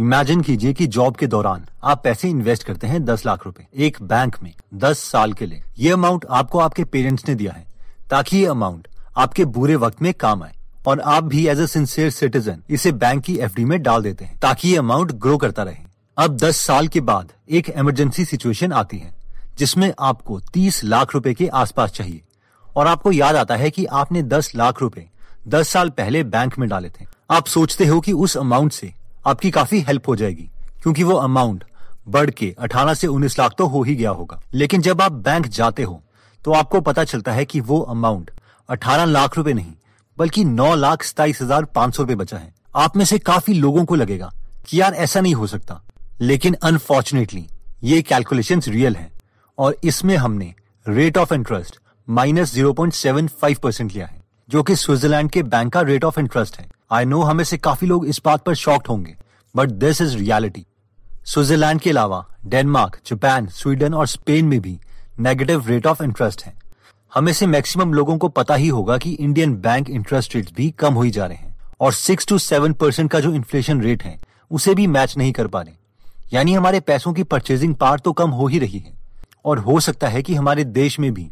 Imagine कीजिए कि job के दौरान आप पैसे इन्वेस्ट करते हैं 10 लाख रुपए एक बैंक में 10 साल के लिए। ये अमाउंट आपको आपके पेरेंट्स ने दिया है ताकि ये अमाउंट आपके बुरे वक्त में काम आए, और आप भी एज ए सिंसियर सिटीजन इसे बैंक की एफडी में डाल देते हैं ताकि ये अमाउंट ग्रो करता रहे। अब 10 साल के बाद एक इमरजेंसी सिचुएशन आती है जिसमें आपको 30 लाख रुपए के आसपास चाहिए, और आपको याद आता है कि आपने 10 लाख रुपए 10 साल पहले बैंक में डाले थे। आप सोचते हो कि उस अमाउंट से आपकी काफी हेल्प हो जाएगी क्योंकि वो अमाउंट बढ़ के 18 से 19 लाख तो हो ही गया होगा। लेकिन जब आप बैंक जाते हो तो आपको पता चलता है कि वो अमाउंट 18 लाख रुपए नहीं बल्कि 9,27,500 रुपए बचा है। आप में से काफी लोगों को लगेगा कि यार ऐसा नहीं हो सकता, लेकिन अनफॉर्चुनेटली ये कैलकुलेशंस रियल है, और इसमें हमने रेट ऑफ इंटरेस्ट -0.75% लिया है जो कि स्विट्जरलैंड के बैंक का रेट ऑफ इंटरेस्ट है। आई नो हमें से काफी लोग इस बात पर शॉक्ड होंगे, but this is reality. Switzerland के अलावा डेनमार्क, जापान, स्वीडन और स्पेन में भी नेगेटिव रेट ऑफ इंटरेस्ट है। हमें से मैक्सिमम लोगों को पता ही होगा कि इंडियन बैंक इंटरेस्ट रेट भी कम हो ही जा रहे हैं, और 6-7% का जो इन्फ्लेशन रेट है उसे भी मैच नहीं कर पा रहे। यानी हमारे पैसों की परचेजिंग पावर तो कम हो ही रही है, और हो सकता है कि हमारे देश में भी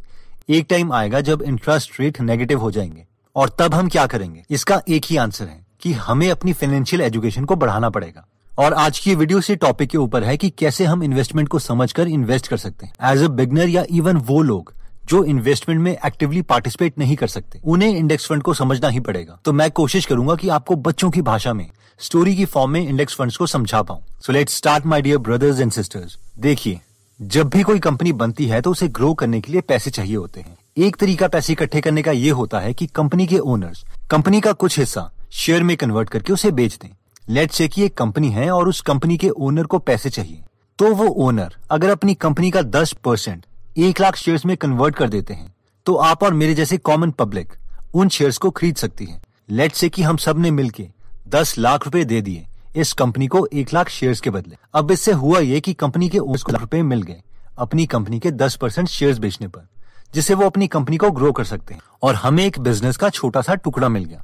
एक टाइम आएगा जब इंटरेस्ट रेट नेगेटिव हो जाएंगे, और तब हम क्या करेंगे? इसका एक ही आंसर है कि हमें अपनी फाइनेंशियल एजुकेशन को बढ़ाना पड़ेगा। और आज की वीडियो से टॉपिक के ऊपर है कि कैसे हम इन्वेस्टमेंट को समझकर इन्वेस्ट कर सकते हैं। एज अ बिगिनर या इवन वो लोग जो इन्वेस्टमेंट में एक्टिवली पार्टिसिपेट नहीं कर सकते, उन्हें इंडेक्स फंड को समझना ही पड़ेगा। तो मैं कोशिश करूंगा कि आपको बच्चों की भाषा में स्टोरी की फॉर्म में इंडेक्स फंड्स को समझा पाऊं। So let's start my dear brothers and sisters. देखिए, जब भी कोई कंपनी बनती है तो उसे ग्रो करने के लिए पैसे चाहिए होते हैं। एक तरीका पैसे इकट्ठे करने का ये होता है कि कंपनी के ओनर्स कंपनी का कुछ हिस्सा शेयर में कन्वर्ट करके उसे बेच दें। लेट्स से कि एक कंपनी है और उस कंपनी के ओनर को पैसे चाहिए, तो वो ओनर अगर अपनी कंपनी का 10% 1 लाख शेयर्स में कन्वर्ट कर देते हैं तो आप और मेरे जैसे कॉमन पब्लिक उन शेयर्स को खरीद सकती है। लेट्स से कि हम सब ने मिलके 10 लाख रुपए दे दिए इस कंपनी को 1 लाख शेयर्स के बदले। अब इससे हुआ ये कि कंपनी के ओनर्स को ₹1 लाख मिल गए अपनी कंपनी के 10% शेयर्स बेचने पर, जिससे वो अपनी कंपनी को ग्रो कर सकते हैं, और हमें एक बिजनेस का छोटा सा टुकड़ा मिल गया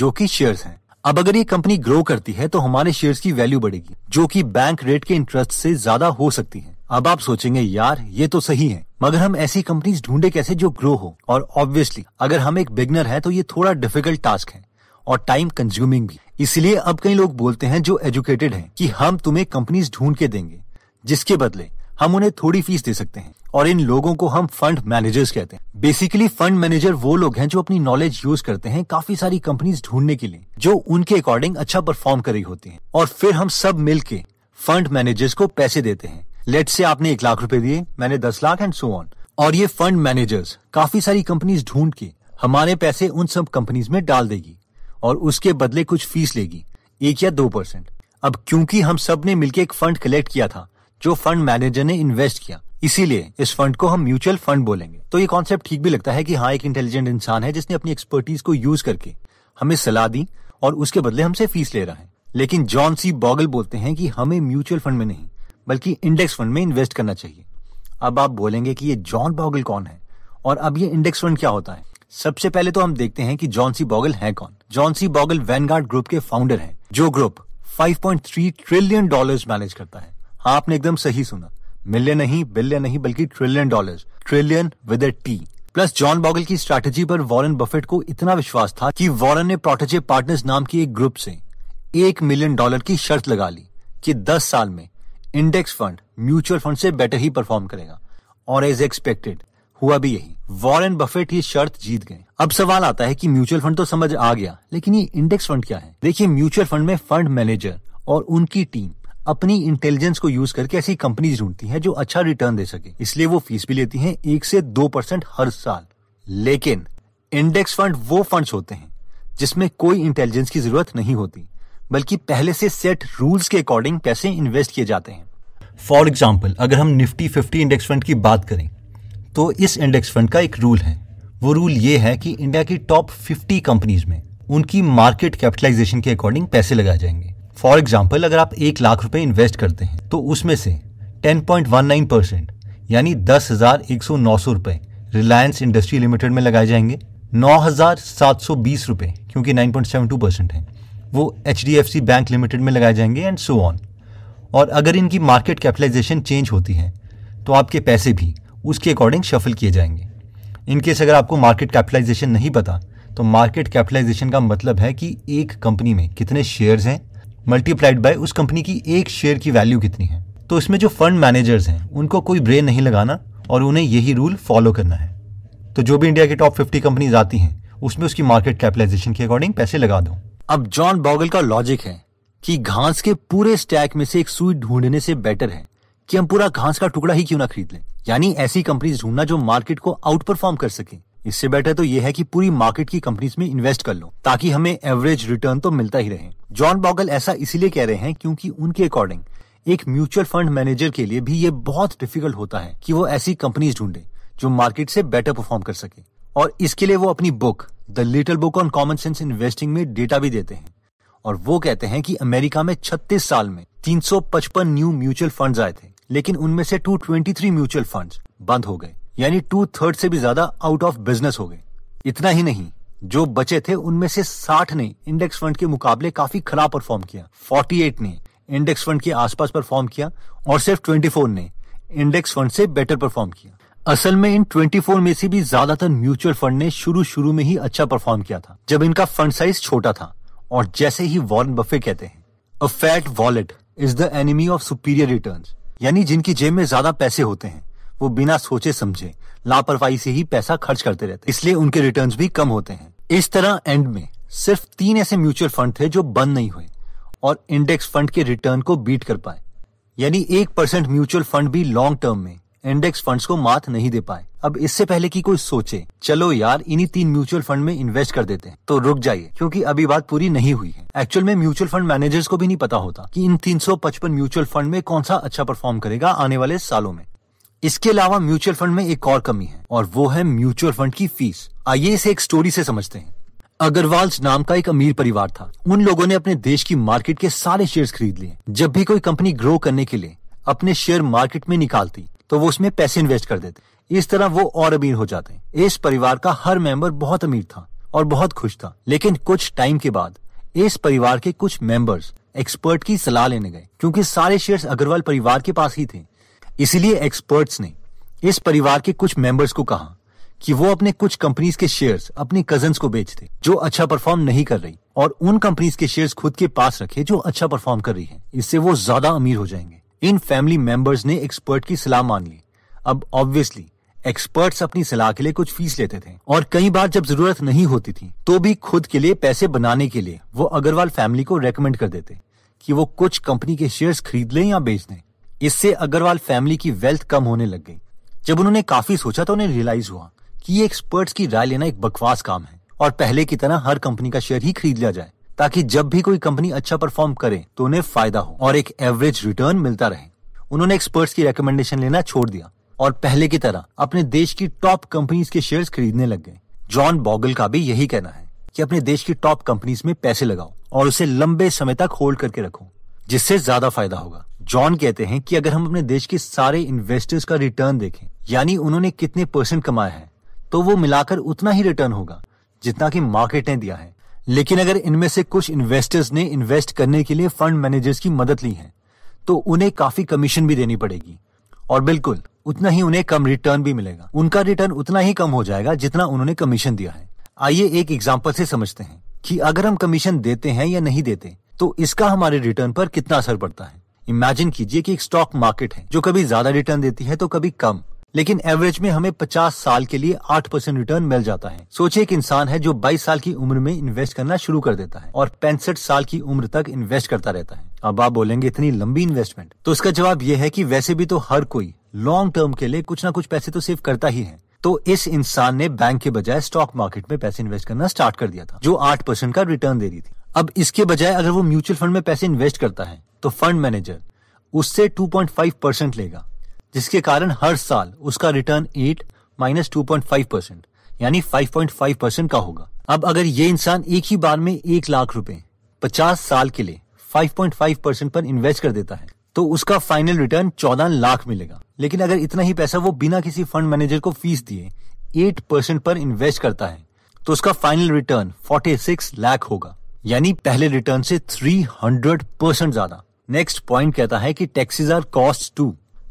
जो कि शेयर्स है। अब अगर ये कंपनी ग्रो करती है तो हमारे शेयर्स की वैल्यू बढ़ेगी जो कि बैंक रेट के इंटरेस्ट से ज्यादा हो सकती है। अब आप सोचेंगे यार ये तो सही है, मगर हम ऐसी कंपनीज ढूंढे कैसे जो ग्रो हो? और ऑब्वियसली अगर हम एक बिगिनर है तो ये थोड़ा डिफिकल्ट टास्क है और टाइम कंज्यूमिंग भी। इसलिए अब कई लोग बोलते हैं जो एजुकेटेड हैं कि हम तुम्हें कंपनीज ढूंढ के देंगे जिसके बदले हम उन्हें थोड़ी फीस दे सकते हैं, और इन लोगों को हम फंड मैनेजर्स कहते हैं। बेसिकली फंड मैनेजर वो लोग हैं जो अपनी नॉलेज यूज करते हैं काफी सारी कंपनीज ढूंढने के लिए जो उनके अकॉर्डिंग अच्छा परफॉर्म कर रही होती हैं, और फिर हम सब मिलके फंड मैनेजर्स को पैसे देते हैं। लेट्स से आपने 1 लाख रुपए दिए, मैंने 10 लाख एंड सो ऑन, और ये फंड मैनेजर्स काफी सारी कंपनीज ढूंढ के हमारे पैसे उन सब कंपनीज में डाल देगी और उसके बदले कुछ फीस लेगी 1 या 2%। अब क्योंकि हम सब ने मिलकर एक फंड कलेक्ट किया था जो फंड मैनेजर ने इन्वेस्ट किया, इसीलिए इस फंड को हम म्यूचुअल फंड बोलेंगे। तो ये कॉन्सेप्ट ठीक भी लगता है कि हाँ, एक इंटेलिजेंट इंसान है जिसने अपनी एक्सपर्टीज को यूज करके हमें सलाह दी और उसके बदले हमसे फीस ले रहा है। लेकिन जॉन सी बॉगल बोलते हैं कि हमें म्यूचुअल फंड में नहीं बल्कि इंडेक्स फंड में इन्वेस्ट करना चाहिए। अब आप बोलेंगे कि ये जॉन बॉगल कौन है और अब ये इंडेक्स फंड क्या होता है? सबसे पहले तो हम देखते हैं कि जॉन सी बॉगल है कौन। John C Bogle Vanguard group के फाउंडर हैं, जो ग्रुप $5.3 ट्रिलियन मैनेज करता है। हाँ, आपने एकदम सही सुना, मिलियन नहीं, बिलियन नहीं, बल्कि trillion dollars, trillion with a T. Plus John Bogle की स्ट्रैटेजी पर वॉरेन बफेट को इतना विश्वास था कि वॉरेन ने प्रोटेजे पार्टनर्स नाम की एक ग्रुप से $1 मिलियन की शर्त लगा ली कि 10 साल में इंडेक्स फंड म्यूचुअल फंड से बेटर ही परफॉर्म करेगा, और एज एक्सपेक्टेड हुआ भी यही। वॉरेन बफेट ये शर्त जीत गए। अब सवाल आता है कि म्यूचुअल फंड तो समझ आ गया, लेकिन ये इंडेक्स फंड क्या है? देखिए, म्यूचुअल फंड में फंड मैनेजर और उनकी टीम अपनी इंटेलिजेंस को यूज करके ऐसी कंपनीज ढूंढती हैं जो अच्छा रिटर्न दे सके, इसलिए वो फीस भी लेती हैं 1 से 2% हर साल। लेकिन इंडेक्स फंड वो फंड्स होते हैं जिसमें कोई इंटेलिजेंस की जरूरत नहीं होती, बल्कि पहले से सेट रूल्स के अकॉर्डिंग पैसे इन्वेस्ट किए जाते हैं। फॉर एग्जाम्पल, अगर हम निफ्टी 50 इंडेक्स फंड की बात करें तो इस इंडेक्स फंड का एक रूल है। वो रूल ये है कि इंडिया की टॉप 50 कंपनीज में उनकी मार्केट कैपिटलाइजेशन के अकॉर्डिंग पैसे लगाए जाएंगे। फॉर एग्जाम्पल, अगर आप 1 लाख रुपए इन्वेस्ट करते हैं तो उसमें से 10.19% यानी 10,109 रुपए रिलायंस इंडस्ट्री लिमिटेड में लगाए जाएंगे, 9,720 रुपए क्योंकि 9.72% है, वो HDFC बैंक लिमिटेड में लगाए जाएंगे एंड सो ऑन। और अगर इनकी मार्केट कैपिटलाइजेशन चेंज होती है तो आपके पैसे भी उसके अकॉर्डिंग शफल किए जाएंगे। इनकेस अगर आपको मार्केट कैपिटलाइजेशन नहीं पता तो मार्केट कैपिटलाइजेशन का मतलब है कि एक कंपनी में कितने शेयर्स हैं मल्टीप्लाइड बाय उस कंपनी की एक शेयर की वैल्यू कितनी है। तो इसमें जो फंड मैनेजर्स हैं उनको कोई ब्रेन नहीं लगाना और उन्हें यही रूल फॉलो करना है। तो जो भी इंडिया की टॉप 50 कंपनीज आती हैं उसमें उसकी मार्केट कैपिटलाइजेशन के अकॉर्डिंग पैसे लगा दो। अब जॉन बॉगल का लॉजिक है कि घास के पूरे स्टैक में से एक सुई ढूंढने से बेटर है कि हम पूरा घास का टुकड़ा ही क्यों ना खरीद लें, यानी ऐसी कंपनीज ढूंढना जो मार्केट को आउट परफॉर्म कर सके। इससे बेटर तो ये है कि पूरी मार्केट की कंपनीज में इन्वेस्ट कर लो ताकि हमें एवरेज रिटर्न तो मिलता ही रहे। जॉन बॉगल ऐसा इसीलिए कह रहे हैं क्योंकि उनके अकॉर्डिंग एक म्यूचुअल फंड मैनेजर के लिए भी ये बहुत डिफिकल्ट होता है कि वो ऐसी कंपनीज ढूंढे जो मार्केट से बेटर परफॉर्म कर सके। और इसके लिए वो अपनी book the little book on common sense investing में डेटा भी देते हैं और वो कहते हैं कि अमेरिका में 36 साल में 355 न्यू म्यूचुअल फंड्स आए थे, लेकिन उनमें से 223 म्यूचुअल फंड्स बंद हो गए, यानी 2/3 से भी ज्यादा आउट ऑफ बिजनेस हो गए। इतना ही नहीं, जो बचे थे उनमें से 60 ने इंडेक्स फंड के मुकाबले काफी खराब परफॉर्म किया, 48 ने इंडेक्स फंड के आसपास परफॉर्म किया और सिर्फ 24 ने इंडेक्स फंड से बेटर परफॉर्म किया। असल में इन 24 में से भी ज्यादातर म्यूचुअल फंड ने शुरू में ही अच्छा परफॉर्म किया था जब इनका फंड साइज छोटा था। और जैसे ही वॉरेन बफेट कहते हैं, a fat wallet is the enemy of superior returns, यानी जिनकी जेब में ज्यादा पैसे होते हैं वो बिना सोचे समझे लापरवाही से ही पैसा खर्च करते रहते हैं, इसलिए उनके रिटर्न्स भी कम होते हैं। इस तरह एंड में सिर्फ 3 ऐसे म्यूचुअल फंड थे जो बंद नहीं हुए और इंडेक्स फंड के रिटर्न को बीट कर पाए, यानी 1% म्यूचुअल फंड भी लॉन्ग टर्म में इंडेक्स फंड्स को मात नहीं दे पाए। अब इससे पहले कि कोई सोचे चलो यार इन्हीं 3 म्यूचुअल फंड में इन्वेस्ट कर देते हैं, तो रुक जाइए क्योंकि अभी बात पूरी नहीं हुई है। एक्चुअल में म्यूचुअल फंड मैनेजर्स को भी नहीं पता होता कि इन 355 म्यूचुअल फंड में कौन सा अच्छा परफॉर्म करेगा आने वाले सालों में। इसके अलावा म्यूचुअल फंड में एक और कमी है और वो है म्यूचुअल फंड की फीस। आइए इसे एक स्टोरी से समझते हैं। अग्रवाल नाम का एक अमीर परिवार था। उन लोगों ने अपने देश की मार्केट के सारे शेयर्स खरीद लिए। जब भी कोई कंपनी ग्रो करने के लिए अपने शेयर मार्केट में निकालती तो वो उसमें पैसे इन्वेस्ट कर देते। इस तरह वो और अमीर हो जाते। इस परिवार का हर मेंबर बहुत अमीर था और बहुत खुश था, लेकिन कुछ टाइम के बाद इस परिवार के कुछ मेंबर्स एक्सपर्ट की सलाह लेने गए क्योंकि सारे शेयर्स अग्रवाल परिवार के पास ही थे। इसीलिए एक्सपर्ट्स ने इस परिवार के कुछ मेंबर्स को कहा कि वो अपने कुछ कंपनीज के शेयर्स अपने कजन्स को बेच दे जो अच्छा परफॉर्म नहीं कर रही और उन कंपनीज के शेयर्स खुद के पास रखे जो अच्छा परफॉर्म कर रही है, इससे वो ज्यादा अमीर हो जाएंगे। इन फैमिली मेंबर्स ने एक्सपर्ट की सलाह मान ली। अब ऑब्वियसली एक्सपर्ट्स अपनी सलाह के लिए कुछ फीस लेते थे और कई बार जब जरूरत नहीं होती थी तो भी खुद के लिए पैसे बनाने के लिए वो अग्रवाल फैमिली को रेकमेंड कर देते कि वो कुछ कंपनी के शेयर्स खरीद लें या बेच दें। इससे अग्रवाल फैमिली की वेल्थ कम होने लग गई। जब उन्होंने काफी सोचा तो उन्हें रियलाइज हुआ कि ये एक्सपर्ट्स की राय लेना एक बकवास काम है और पहले की तरह हर कंपनी का शेयर ही खरीद लिया जाए ताकि जब भी कोई कंपनी अच्छा परफॉर्म करे तो उन्हें फायदा हो और एक एवरेज रिटर्न मिलता रहे। उन्होंने एक्सपर्ट्स की रिकमेंडेशन लेना छोड़ दिया और पहले की तरह अपने देश की टॉप कंपनीज के शेयर्स खरीदने लग गए। जॉन बॉगल का भी यही कहना है कि अपने देश की टॉप कंपनीज में पैसे लगाओ और उसे लंबे समय तक होल्ड करके रखो जिससे ज्यादा फायदा होगा। जॉन कहते हैं कि अगर हम अपने देश के सारे इन्वेस्टर्स का रिटर्न देखें, यानी उन्होंने कितने परसेंट कमाया है, तो वो मिलाकर उतना ही रिटर्न होगा जितना कि मार्केट ने दिया है। लेकिन अगर इनमें से कुछ इन्वेस्टर्स ने इन्वेस्ट करने के लिए फंड मैनेजर्स की मदद ली है तो उन्हें काफी कमीशन भी देनी पड़ेगी और बिल्कुल उतना ही उन्हें कम रिटर्न भी मिलेगा। उनका रिटर्न उतना ही कम हो जाएगा जितना उन्होंने कमीशन दिया है। आइए एक एग्जाम्पल से समझते हैं कि अगर हम कमीशन देते हैं या नहीं देते तो इसका हमारे रिटर्न पर कितना असर पड़ता है। इमेजिन कीजिए कि एक स्टॉक मार्केट है जो कभी ज्यादा रिटर्न देती है तो कभी कम, लेकिन एवरेज में हमें 50 साल के लिए 8% रिटर्न मिल जाता है। सोचिए एक इंसान है जो 22 साल की उम्र में इन्वेस्ट करना शुरू कर देता है और 65 साल की उम्र तक इन्वेस्ट करता रहता है। अब आप बोलेंगे इतनी लंबी इन्वेस्टमेंट, तो उसका जवाब यह है कि वैसे भी तो हर कोई लॉन्ग टर्म के लिए कुछ ना कुछ पैसे तो सेव करता ही है, तो इस इंसान ने बैंक के बजाय स्टॉक मार्केट में पैसे इन्वेस्ट करना स्टार्ट कर दिया था जो 8% का रिटर्न दे रही थी। अब इसके बजाय अगर वो म्यूचुअल फंड में पैसे इन्वेस्ट करता है तो फंड मैनेजर उससे 2.5% लेगा, जिसके कारण हर साल उसका रिटर्न 8 - 2.5% यानी 5.5% का होगा। अब अगर ये इंसान एक ही बार में 1,00,000 रुपए 50 साल के लिए 5.5% पर इन्वेस्ट कर देता है तो उसका फाइनल रिटर्न 14,00,000 मिलेगा। लेकिन अगर इतना ही पैसा वो बिना किसी फंड मैनेजर को फीस दिए 8% पर इन्वेस्ट करता है तो उसका फाइनल रिटर्न 46,00,000 होगा, यानी पहले रिटर्न से 300% ज्यादा। नेक्स्ट पॉइंट कहता है कि taxes are cost too.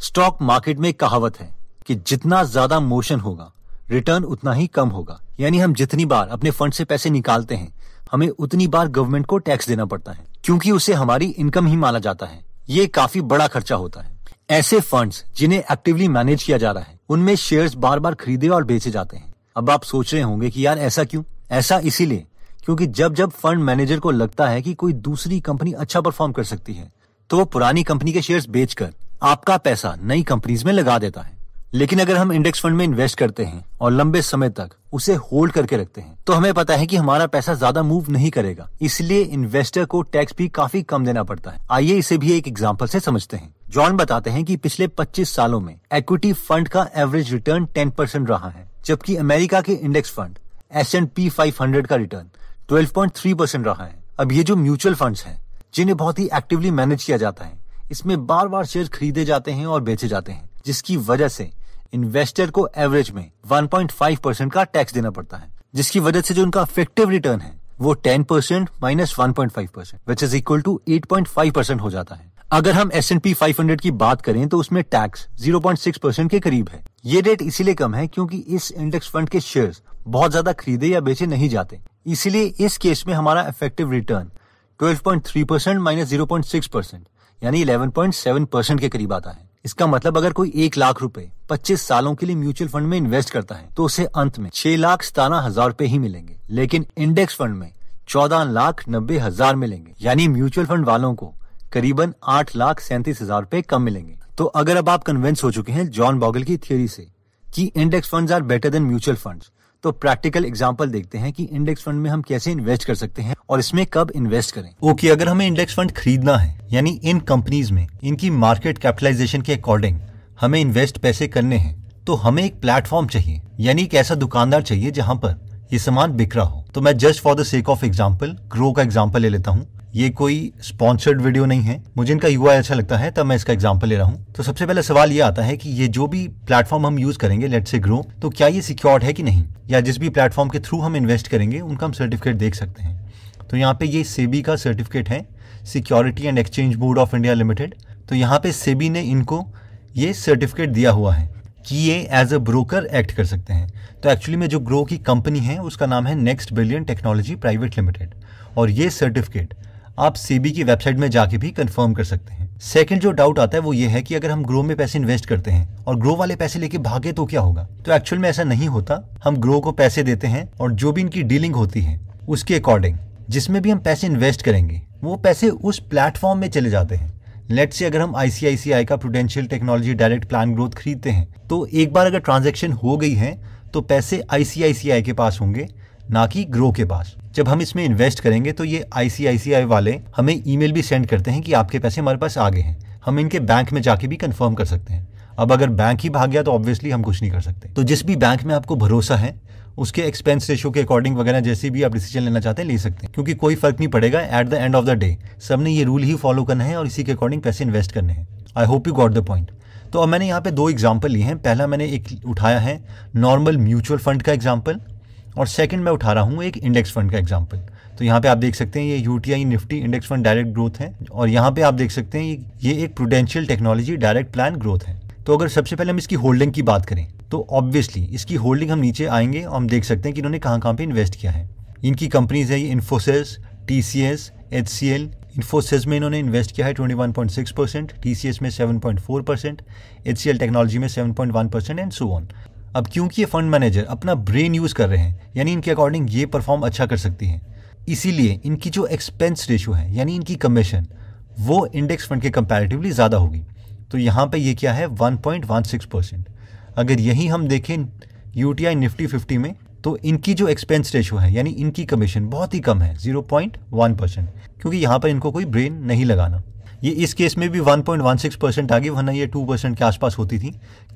Stock market में कहावत है कि जितना ज्यादा मोशन होगा रिटर्न उतना ही कम होगा, यानी हम जितनी बार अपने फंड से पैसे निकालते हैं हमें उतनी बार गवर्नमेंट को टैक्स देना पड़ता है, क्योंकि उसे हमारी इनकम ही माना जाता है। ये काफी बड़ा खर्चा होता है। ऐसे फंड्स जिन्हें एक्टिवली मैनेज किया जा रहा है उनमें शेयर्स बार बार खरीदे और बेचे जाते हैं। अब आप सोच रहे होंगे कि यार ऐसा क्यों? ऐसा इसीलिए क्योंकि जब जब फंड मैनेजर को लगता है कि कोई दूसरी कंपनी अच्छा परफॉर्म कर सकती है तो वो पुरानी कंपनी के शेयर्स बेचकर आपका पैसा नई कंपनीज में लगा देता है। लेकिन अगर हम इंडेक्स फंड में इन्वेस्ट करते हैं और लंबे समय तक उसे होल्ड करके रखते हैं तो हमें पता है कि हमारा पैसा ज्यादा मूव नहीं करेगा, इसलिए इन्वेस्टर को टैक्स भी काफी कम देना पड़ता है। आइए इसे भी एक एग्जांपल से समझते हैं। जॉन बताते हैं कि पिछले 25 सालों में इक्विटी फंड का एवरेज रिटर्न 10% रहा है, जबकि अमेरिका के इंडेक्स फंड S&P 500 का रिटर्न 12.3% रहा है। अब ये जो म्यूचुअल फंड्स हैं, जिन्हें बहुत ही एक्टिवली मैनेज किया जाता है, इसमें बार बार शेयर खरीदे जाते हैं और बेचे जाते हैं, जिसकी वजह से इन्वेस्टर को एवरेज में 1.5% का टैक्स देना पड़ता है, जिसकी वजह से जो उनका इफेक्टिव रिटर्न है वो 10% minus 1.5% which is equal to 8.5% हो जाता है। अगर हम S&P 500 की बात करें तो उसमें टैक्स 0.6% के करीब है। ये रेट इसीलिए कम है क्योंकि इस इंडेक्स फंड के शेयर्स बहुत ज्यादा खरीदे या बेचे नहीं जाते, इसीलिए इस केस में हमारा इफेक्टिव रिटर्न 12.3% माइनस 0.6% यानी 11.7% के करीब आता है। इसका मतलब अगर कोई 1 लाख रुपए 25 सालों के लिए म्यूचुअल फंड में इन्वेस्ट करता है तो उसे अंत में 6,17,000 रुपए ही मिलेंगे, लेकिन इंडेक्स फंड में 14,90,000 मिलेंगे, यानी म्यूचुअल फंड वालों को करीबन 8,37,000 रुपए कम मिलेंगे। तो अगर अब आप कन्विंस हो चुके हैं जॉन बॉगल की थियोरी से कि index funds are better than mutual funds, तो प्रैक्टिकल एग्जांपल देखते हैं कि इंडेक्स फंड में हम कैसे इन्वेस्ट कर सकते हैं और इसमें कब इन्वेस्ट करें। ओके, अगर हमें इंडेक्स फंड खरीदना है यानी इन कंपनीज में इनकी मार्केट कैपिटलाइजेशन के अकॉर्डिंग हमें इन्वेस्ट पैसे करने हैं, तो हमें एक प्लेटफॉर्म चाहिए यानी एक ऐसा दुकानदार चाहिए जहां पर ये सामान बिक रहा हो। तो मैं just for the sake of example Groww का एग्जांपल ले लेता हूं। ये कोई स्पॉन्सर्ड वीडियो नहीं है, मुझे इनका यूआई अच्छा लगता है तब मैं इसका एग्जांपल ले रहा हूँ। तो सबसे पहला सवाल ये आता है कि ये जो भी प्लेटफॉर्म हम यूज करेंगे लेट्स से ग्रो, तो क्या ये सिक्योर्ड है कि नहीं, या जिस भी प्लेटफॉर्म के थ्रू हम इन्वेस्ट करेंगे उनका हम सर्टिफिकेट देख सकते हैं। तो यहाँ पे ये सेबी का सर्टिफिकेट है, security and exchange board of India limited. तो यहाँ पे सेबी ने इनको ये सर्टिफिकेट दिया हुआ है कि ये एज अ ब्रोकर एक्ट कर सकते हैं। तो एक्चुअली में जो ग्रो की कंपनी है उसका नाम है next billion technology private limited, और ये सर्टिफिकेट आप सेबी की वेबसाइट में जाके भी कंफर्म कर सकते हैं। सेकंड जो डाउट आता है वो ये है कि अगर हम ग्रो में पैसे इन्वेस्ट करते हैं और ग्रो वाले पैसे लेके भागे तो क्या होगा। तो एक्चुअल में ऐसा नहीं होता, हम ग्रो को पैसे देते हैं और जो भी इनकी डीलिंग होती है उसके अकॉर्डिंग जिसमें भी हम पैसे इन्वेस्ट करेंगे वो पैसे उस प्लेटफॉर्म में चले जाते हैं। लेट्स से अगर हम ICICI का prudential technology direct plan growth खरीदते हैं तो एक बार अगर ट्रांजेक्शन हो गई है तो पैसे ICICI के पास होंगे, ना कि ग्रो के पास। जब हम इसमें इन्वेस्ट करेंगे तो ये ICICI वाले हमें ईमेल भी सेंड करते हैं कि आपके पैसे हमारे पास आ गए हैं, हम इनके बैंक में जाके भी कंफर्म कर सकते हैं। अब अगर बैंक ही भाग गया तो ऑब्वियसली हम कुछ नहीं कर सकते। तो जिस भी बैंक में आपको भरोसा है उसके एक्सपेंस रेशियो के अकॉर्डिंग वगैरह जैसे भी आप डिसीजन लेना चाहते हैं ले सकते हैं, क्योंकि कोई फर्क नहीं पड़ेगा। At the end of the day सबने ये रूल ही फॉलो करना है और इसी के अकॉर्डिंग पैसे इन्वेस्ट करने हैं। I hope you got the point. तो अब मैंने यहाँ पे 2 एग्जाम्पल लिए हैं। पहला मैंने एक उठाया है नॉर्मल म्यूचुअल फंड का एग्जाम्पल और सेकंड मैं उठा रहा हूँ एक इंडेक्स फंड का एग्जाम्पल। तो यहाँ पे आप देख सकते हैं ये UTI Nifty index fund direct growth है और यहाँ पे आप देख सकते हैं ये एक prudential technology direct plan growth है। तो अगर सबसे पहले हम इसकी होल्डिंग की बात करें तो ऑब्वियसली इसकी होल्डिंग हम नीचे आएंगे और हम देख सकते हैं कि इन्होंने कहाँ कहाँ पे इन्वेस्ट किया है। इनकी कंपनीज है ये इन्फोसिस, TCS, HCL। इन्फोसिस में इन्होंने इन्वेस्ट किया है 21.6%, TCS में 7.4%, HCL टेक्नोलॉजी में 7.1% एंड सो ऑन। अब क्योंकि ये फंड मैनेजर अपना ब्रेन यूज कर रहे हैं यानी इनके अकॉर्डिंग ये परफॉर्म अच्छा कर सकती है, इसीलिए इनकी जो एक्सपेंस रेशियो है यानी इनकी कमीशन वो इंडेक्स फंड के कंपैरेटिवली ज़्यादा होगी। तो यहाँ पे ये क्या है 1.16%। अगर यही हम देखें UTI निफ्टी 50 में तो इनकी जो एक्सपेंस रेशियो है यानी इनकी कमीशन बहुत ही कम है 0.1%, क्योंकि यहाँ पर इनको कोई ब्रेन नहीं लगाना। ये इस केस में भी 1.16% आ गई, वरना ये 2% के आसपास होती थी,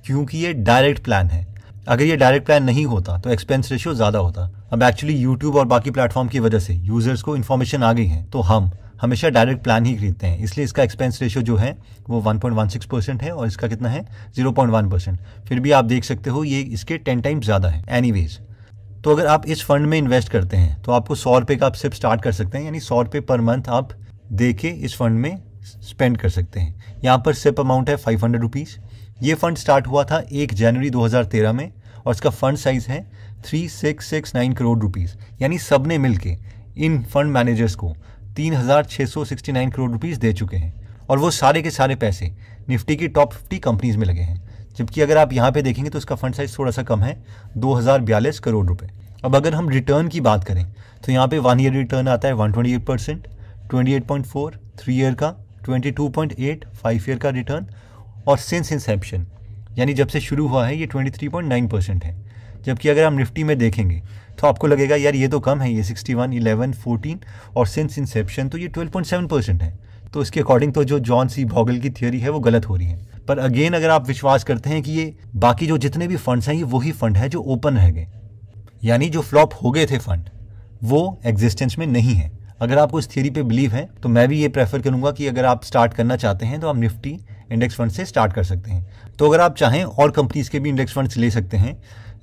क्योंकि ये डायरेक्ट प्लान है। अगर ये डायरेक्ट प्लान नहीं होता तो एक्सपेंस रेशियो ज़्यादा होता। अब एक्चुअली यूट्यूब और बाकी प्लेटफॉर्म की वजह से यूजर्स को इन्फॉर्मेशन आ गई है तो हम हमेशा डायरेक्ट प्लान ही खरीदते हैं, इसलिए इसका एक्सपेंस रेशियो जो है वो 1.16% है और इसका कितना है 0.1%। फिर भी आप देख सकते हो ये इसके 10 टाइम्स ज़्यादा है। एनीवेज तो अगर आप इस फंड में इन्वेस्ट करते हैं तो आपको 100 रुपये का आप सिर्फ स्टार्ट कर सकते हैं, यानी 100 रुपये पर मंथ आप दे के इस फंड में स्पेंड कर सकते हैं। यहाँ पर सिप अमाउंट है 500 रुपीज़। ये फंड स्टार्ट हुआ था 1 जनवरी 2013 में और इसका फंड साइज़ है 3669 करोड़ रुपीज़, यानी सब ने मिल के इन फंड मैनेजर्स को 3669 करोड़ रुपीज़ दे चुके हैं और वो सारे के सारे पैसे निफ्टी की टॉप 50 कंपनीज़ में लगे हैं। जबकि अगर आप यहाँ पे देखेंगे तो इसका फंड साइज़ थोड़ा सा कम है, 2042 करोड़ रुपए। अब अगर हम रिटर्न की बात करें तो यहाँ पे 1 ईयर रिटर्न आता है 128%, 28.4 3 ईयर का, 22.8 5 ईयर का रिटर्न, और सिंस इंसेप्शन यानी जब से शुरू हुआ है ये 23.9% है। जबकि अगर हम निफ्टी में देखेंगे तो आपको लगेगा यार ये तो कम है, ये 61, 11, 14, और सिंस इंसेप्शन तो ये 12.7% है। तो इसके अकॉर्डिंग तो जो जॉन सी बॉगल की थियोरी है वो गलत हो रही है। पर अगेन अगर आप विश्वास करते हैं कि ये बाकी जो जितने भी फंड्स हैं ये वही फंड है जो ओपन रह गए, यानी जो फ्लॉप हो गए थे फंड वो एग्जिस्टेंस में नहीं है। अगर आपको इस थियोरी पे बिलीव है तो मैं भी ये प्रेफर करूंगा कि अगर आप स्टार्ट करना चाहते हैं तो आप निफ्टी इंडेक्स फंड से स्टार्ट कर सकते हैं। तो अगर आप चाहें और कंपनीज के भी इंडेक्स फंड्स ले सकते हैं,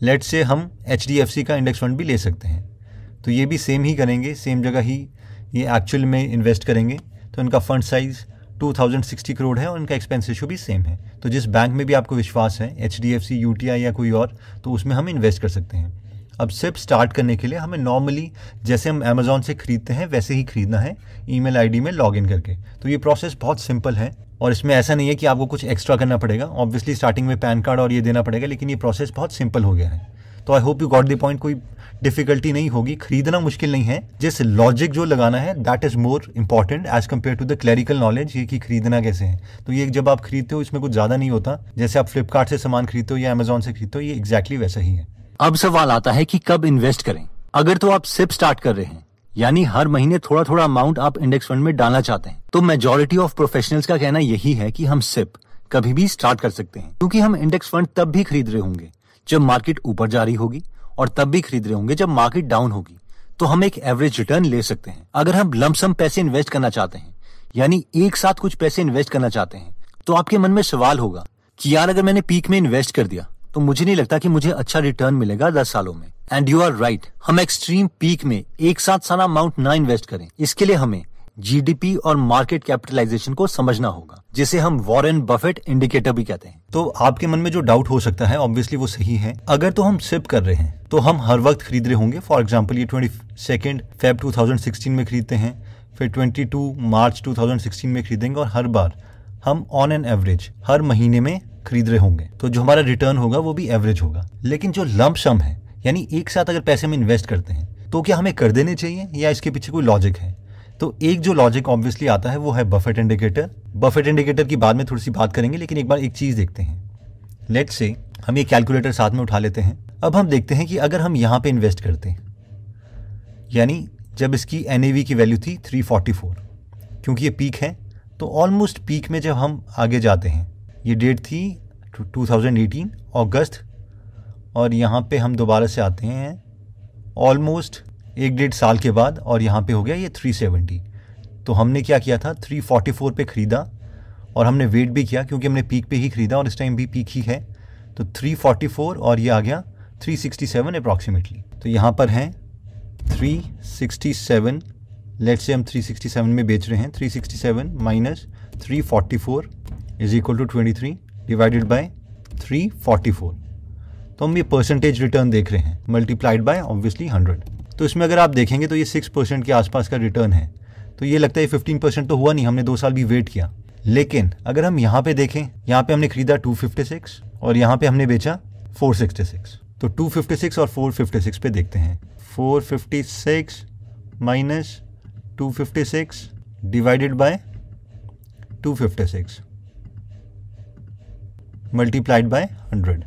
लेट्स से हम HDFC का इंडेक्स फंड भी ले सकते हैं। तो ये भी सेम ही करेंगे, सेम जगह ही ये एक्चुअल में इन्वेस्ट करेंगे। तो इनका फंड साइज़ 2060 करोड़ है और इनका एक्सपेंस रेशियो भी सेम है। तो जिस बैंक में भी आपको विश्वास है, HDFC, UTI या कोई और, तो उसमें हम इन्वेस्ट कर सकते हैं। अब सिर्फ स्टार्ट करने के लिए हमें नॉर्मली जैसे हम Amazon से खरीदते हैं वैसे ही खरीदना है, ईमेल आईडी में लॉगिन करके। तो ये प्रोसेस बहुत सिंपल है और इसमें ऐसा नहीं है कि आपको कुछ एक्स्ट्रा करना पड़ेगा। ऑब्वियसली स्टार्टिंग में पैन कार्ड और ये देना पड़ेगा, लेकिन ये प्रोसेस बहुत सिंपल हो गया है। तो I hope you got the point. कोई डिफिकल्टी नहीं होगी, खरीदना मुश्किल नहीं है। जिस लॉजिक जो लगाना है that is more important as compared to the clerical knowledge, ये कि खरीदना कैसे है। तो ये जब आप खरीदते हो इसमें कुछ ज़्यादा नहीं होता, जैसे आप फ्लिपकार्ट से सामान खरीदते हो या अमेजोन से खरीदते हो, ये एग्जैक्टली वैसा ही है। अब सवाल आता है कि कब इन्वेस्ट करें। अगर तो आप सिर्फ स्टार्ट कर रहे हैं, यानी हर महीने थोड़ा थोड़ा अमाउंट आप इंडेक्स फंड में डालना चाहते हैं, तो मेजोरिटी ऑफ प्रोफेशनल्स का कहना यही है कि हम सिप कभी भी स्टार्ट कर सकते हैं, क्योंकि हम इंडेक्स फंड तब भी खरीद रहे होंगे जब मार्केट ऊपर जा रही होगी और तब भी खरीद रहे होंगे जब मार्केट डाउन होगी, तो हम एक एवरेज रिटर्न ले सकते हैं। अगर हम लमसम पैसे इन्वेस्ट करना चाहते हैं, यानी एक साथ कुछ पैसे इन्वेस्ट करना चाहते हैं, तो आपके मन में सवाल होगा कि यार अगर मैंने पीक में इन्वेस्ट कर दिया तो मुझे नहीं लगता कि मुझे अच्छा रिटर्न मिलेगा 10 सालों में। एंड यू आर राइट, हम एक्सट्रीम पीक में एक साथ सारा अमाउंट ना इन्वेस्ट करें। इसके लिए हमें GDP और मार्केट कैपिटलाइजेशन को समझना होगा, जिसे हम वॉरेन बफेट इंडिकेटर भी कहते हैं। तो आपके मन में जो डाउट हो सकता है ऑब्वियसली वो सही है। अगर तो हम सिप कर रहे हैं तो हम हर वक्त खरीद रहे होंगे। फॉर एग्जाम्पल ये 22 फेब 2016 में खरीदते हैं, फिर 22 मार्च 2016 में खरीदेंगे, और हर बार हम ऑन एन एवरेज हर महीने में खरीद रहे होंगे। तो जो हमारा रिटर्न होगा वो भी एवरेज होगा। लेकिन जो लंप सम है, यानी एक साथ अगर पैसे में इन्वेस्ट करते हैं, तो क्या हमें कर देने चाहिए या इसके पीछे कोई लॉजिक है? तो एक जो लॉजिक ऑब्वियसली आता है वो है बफेट इंडिकेटर। बफेट इंडिकेटर की बाद में थोड़ी सी बात करेंगे, लेकिन एक बार एक चीज़ देखते हैं। लेट्स से हम ये कैलकुलेटर साथ में उठा लेते हैं। अब हम देखते हैं कि अगर हम यहाँ पे इन्वेस्ट करते हैं, यानी जब इसकी NAV की वैल्यू थी 344, क्योंकि ये पीक है, तो ऑलमोस्ट पीक में जब हम आगे जाते हैं, ये डेट थी 2018 अगस्त, और यहाँ पे हम दोबारा से आते हैं ऑलमोस्ट 1.5 साल के बाद, और यहाँ पे हो गया ये 370। तो हमने क्या किया था, 344 पे खरीदा और हमने वेट भी किया, क्योंकि हमने पीक पे ही खरीदा और इस टाइम भी पीक ही है। तो 344 और ये आ गया 367 अप्रॉक्सीमेटली। तो यहाँ पर हैं 367। लेट्स से हम 367 में बेच रहे हैं। 367 minus 344 is equal to 23 divided by 344। तो हम ये परसेंटेज रिटर्न देख रहे हैं मल्टीप्लाइड बाय ऑब्वियसली 100। तो इसमें अगर आप देखेंगे तो ये 6% के आसपास का रिटर्न है। तो ये लगता है 15% तो हुआ नहीं, हमने 2 साल भी वेट किया। लेकिन अगर हम यहाँ पे देखें, यहाँ पे हमने खरीदा 256 और यहाँ पे हमने बेचा 466। तो 256 और 456 पे देखते हैं। 456 minus 256 divided by 256 multiplied by 100।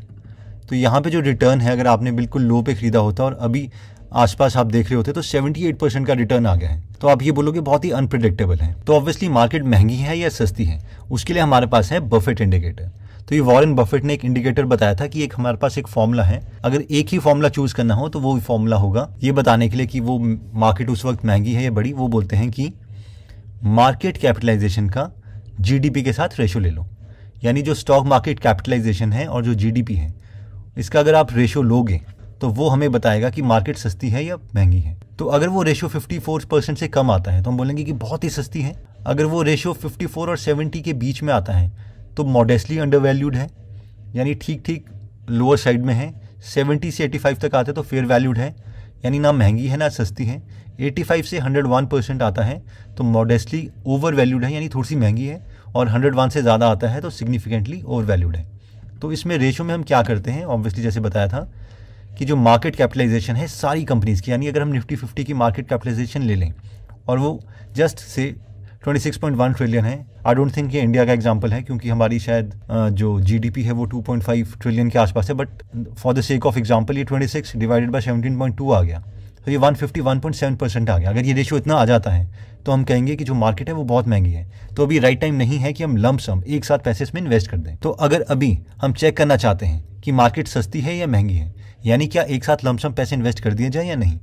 तो यहाँ पे जो रिटर्न है, अगर आपने बिल्कुल लो पे खरीदा होता और अभी आसपास आप देख रहे होते तो 78% का रिटर्न आ गया है। तो आप ये बोलोगे बहुत ही अनप्रेडिक्टेबल है। तो ऑब्वियसली मार्केट महंगी है या सस्ती है, उसके लिए हमारे पास है बफेट इंडिकेटर। तो ये वॉरेन बफेट ने एक इंडिकेटर बताया था कि एक हमारे पास एक फॉर्मूला है, अगर एक ही फॉर्मूला चूज करना हो तो वो फॉर्मूला होगा ये बताने के लिए कि वो मार्केट उस वक्त महंगी है या बड़ी। वो बोलते हैं कि मार्केट कैपिटलाइजेशन का GDP के साथ रेशो ले लो, यानी जो स्टॉक मार्केट कैपिटलाइजेशन है और जो GDP है, इसका अगर आप रेशो लोगे तो वो हमें बताएगा कि मार्केट सस्ती है या महंगी है। तो अगर वो रेशियो 54% से कम आता है तो हम बोलेंगे कि बहुत ही सस्ती है। अगर वो रेशियो 54 और 70 के बीच में आता है तो मॉडेस्टली अंडरवैल्यूड है, यानी ठीक ठीक लोअर साइड में है। 70 से 85 तक आता है तो फेयर वैल्यूड है, यानी ना महंगी है ना सस्ती है। 85 से 101% आता है तो मॉडेस्टली ओवर वैल्यूड है, यानी थोड़ी सी महंगी है। और 101 से ज़्यादा आता है तो सिग्निफिकेंटली ओवर वैल्यूड है। तो इसमें रेशो में हम क्या करते हैं, ऑब्वियसली जैसे बताया था कि जो मार्केट कैपिटलाइजेशन है सारी कंपनीज़ की, यानी अगर हम निफ्टी 50 की मार्केट कैपिटलाइजेशन ले लें और वो जस्ट से 26.1 ट्रिलियन है। आई डोंट थिंक ये इंडिया का एग्जाम्पल है क्योंकि हमारी शायद जो जीडीपी है वो 2.5 ट्रिलियन के आसपास है, but for the sake of example ये 26 डिवाइडेड बाय 17.2 आ गया, तो ये 151.7% आ गया। अगर ये रेशियो इतना आ जाता है तो हम कहेंगे कि जो मार्केट है वो बहुत महंगी है। तो अभी राइट टाइम नहीं है कि हम लंप सम एक साथ पैसे इसमें इन्वेस्ट कर दें। तो अगर अभी हम चेक करना चाहते हैं कि मार्केट सस्ती है या महंगी है, यानी क्या एक साथ लंप सम पैसे इन्वेस्ट कर दिए जाए या नहीं,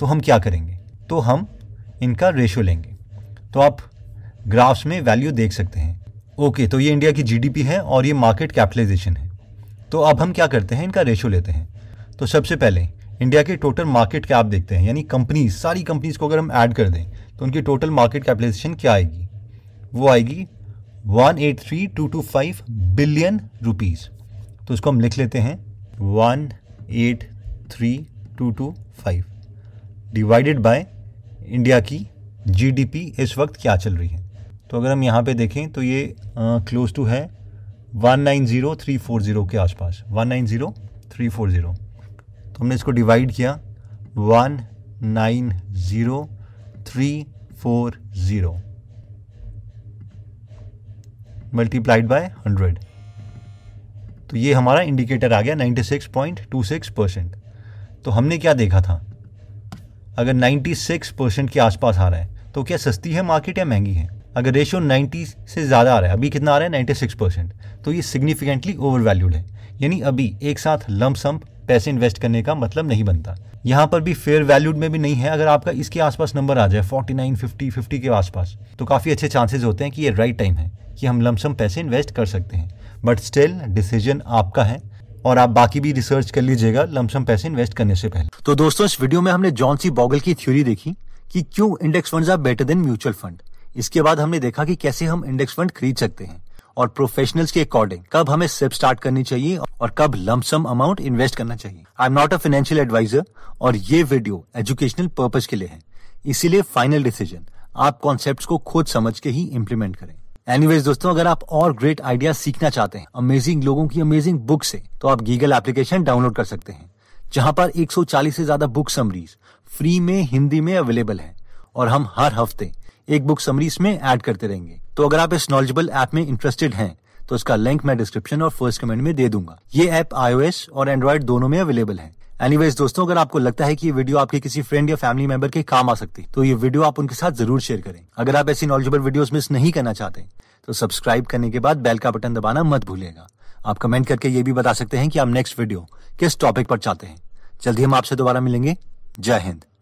तो हम क्या करेंगे, तो हम इनका रेशियो लेंगे। तो आप ग्राफ्स में वैल्यू देख सकते हैं। ओके, तो ये इंडिया की जीडीपी है और ये मार्केट कैपिटलाइजेशन है। तो अब हम क्या करते हैं, इनका रेशियो लेते हैं। तो सबसे पहले इंडिया के टोटल मार्केट कैप देखते हैं, यानी कंपनीज, सारी कंपनीज को अगर हम ऐड कर दें तो उनकी टोटल मार्केट कैपिटलाइजेशन क्या आएगी, वो आएगी 183,225 बिलियन रुपीज़। तो इसको हम लिख लेते हैं 183,225 डिवाइडेड बाय इंडिया की जीडीपी इस वक्त क्या चल रही है। तो अगर हम यहाँ पे देखें तो ये क्लोज टू है 190,340 के आसपास, 190,340। तो हमने इसको डिवाइड किया 190,340 मल्टीप्लाइड बाय 100। तो ये हमारा इंडिकेटर आ गया 96.26%। तो हमने क्या देखा था, अगर 96% के आसपास आ रहा है तो क्या सस्ती है मार्केट या महंगी है। अगर रेशियो 90 से ज़्यादा आ रहा है, अभी कितना आ रहा है 96%, तो ये सिग्निफिकेंटली ओवर वैल्यूड है, यानी अभी एक साथ लंप सम पैसे इन्वेस्ट करने का मतलब नहीं बनता। यहाँ पर भी फेयर वैल्यूड में भी नहीं है। अगर आपका इसके आसपास नंबर आ जाए 49, 50, 50 के आसपास, तो काफ़ी अच्छे चांसेस होते हैं कि ये राइट टाइम है कि हम लंप सम पैसे इन्वेस्ट कर सकते हैं। बट स्टिल डिसीजन आपका है और आप बाकी भी रिसर्च कर लीजिएगा लमसम पैसे इन्वेस्ट करने से पहले। तो दोस्तों, इस वीडियो में हमने जॉन सी बॉगल की थ्योरी देखी कि क्यों index funds are better than mutual fund. इसके बाद हमने देखा कि कैसे हम इंडेक्स फंड खरीद सकते हैं और प्रोफेशनल्स के अकॉर्डिंग कब हमें स्टेप स्टार्ट करनी चाहिए और कब लमसम अमाउंट इन्वेस्ट करना चाहिए। I am not a financial adviser और ये वीडियो एजुकेशनल पर्पज के लिए है, इसीलिए फाइनल डिसीजन आप कॉन्सेप्ट्स को खुद समझ के ही इम्प्लीमेंट करें। एनीवेज दोस्तों, अगर आप और ग्रेट आइडिया सीखना चाहते हैं अमेजिंग लोगों की अमेजिंग बुक से, तो आप गीगल एप्लीकेशन डाउनलोड कर सकते हैं जहां पर 140 से ज्यादा बुक समरीज फ्री में हिंदी में अवेलेबल है और हम हर हफ्ते एक बुक समरीज में ऐड करते रहेंगे। तो अगर आप इस नॉलेजेबल ऐप में इंटरेस्टेड हैं तो इसका लिंक मैं डिस्क्रिप्शन और फर्स्ट कमेंट में दे दूंगा। ये ऐप iOS और एंड्रॉइड दोनों में अवेलेबल है। एनीवेज दोस्तों, अगर आपको लगता है कि ये वीडियो आपके किसी फ्रेंड या फैमिली मेंबर के काम आ सकती है तो ये वीडियो आप उनके साथ जरूर शेयर करें। अगर आप ऐसी नॉलेजेबल वीडियोस मिस नहीं करना चाहते तो सब्सक्राइब करने के बाद बेल का बटन दबाना मत भूलिएगा। आप कमेंट करके ये भी बता सकते हैं कि आप नेक्स्ट वीडियो किस टॉपिक पर चाहते हैं। जल्दी हम आपसे दोबारा मिलेंगे। जय हिंद।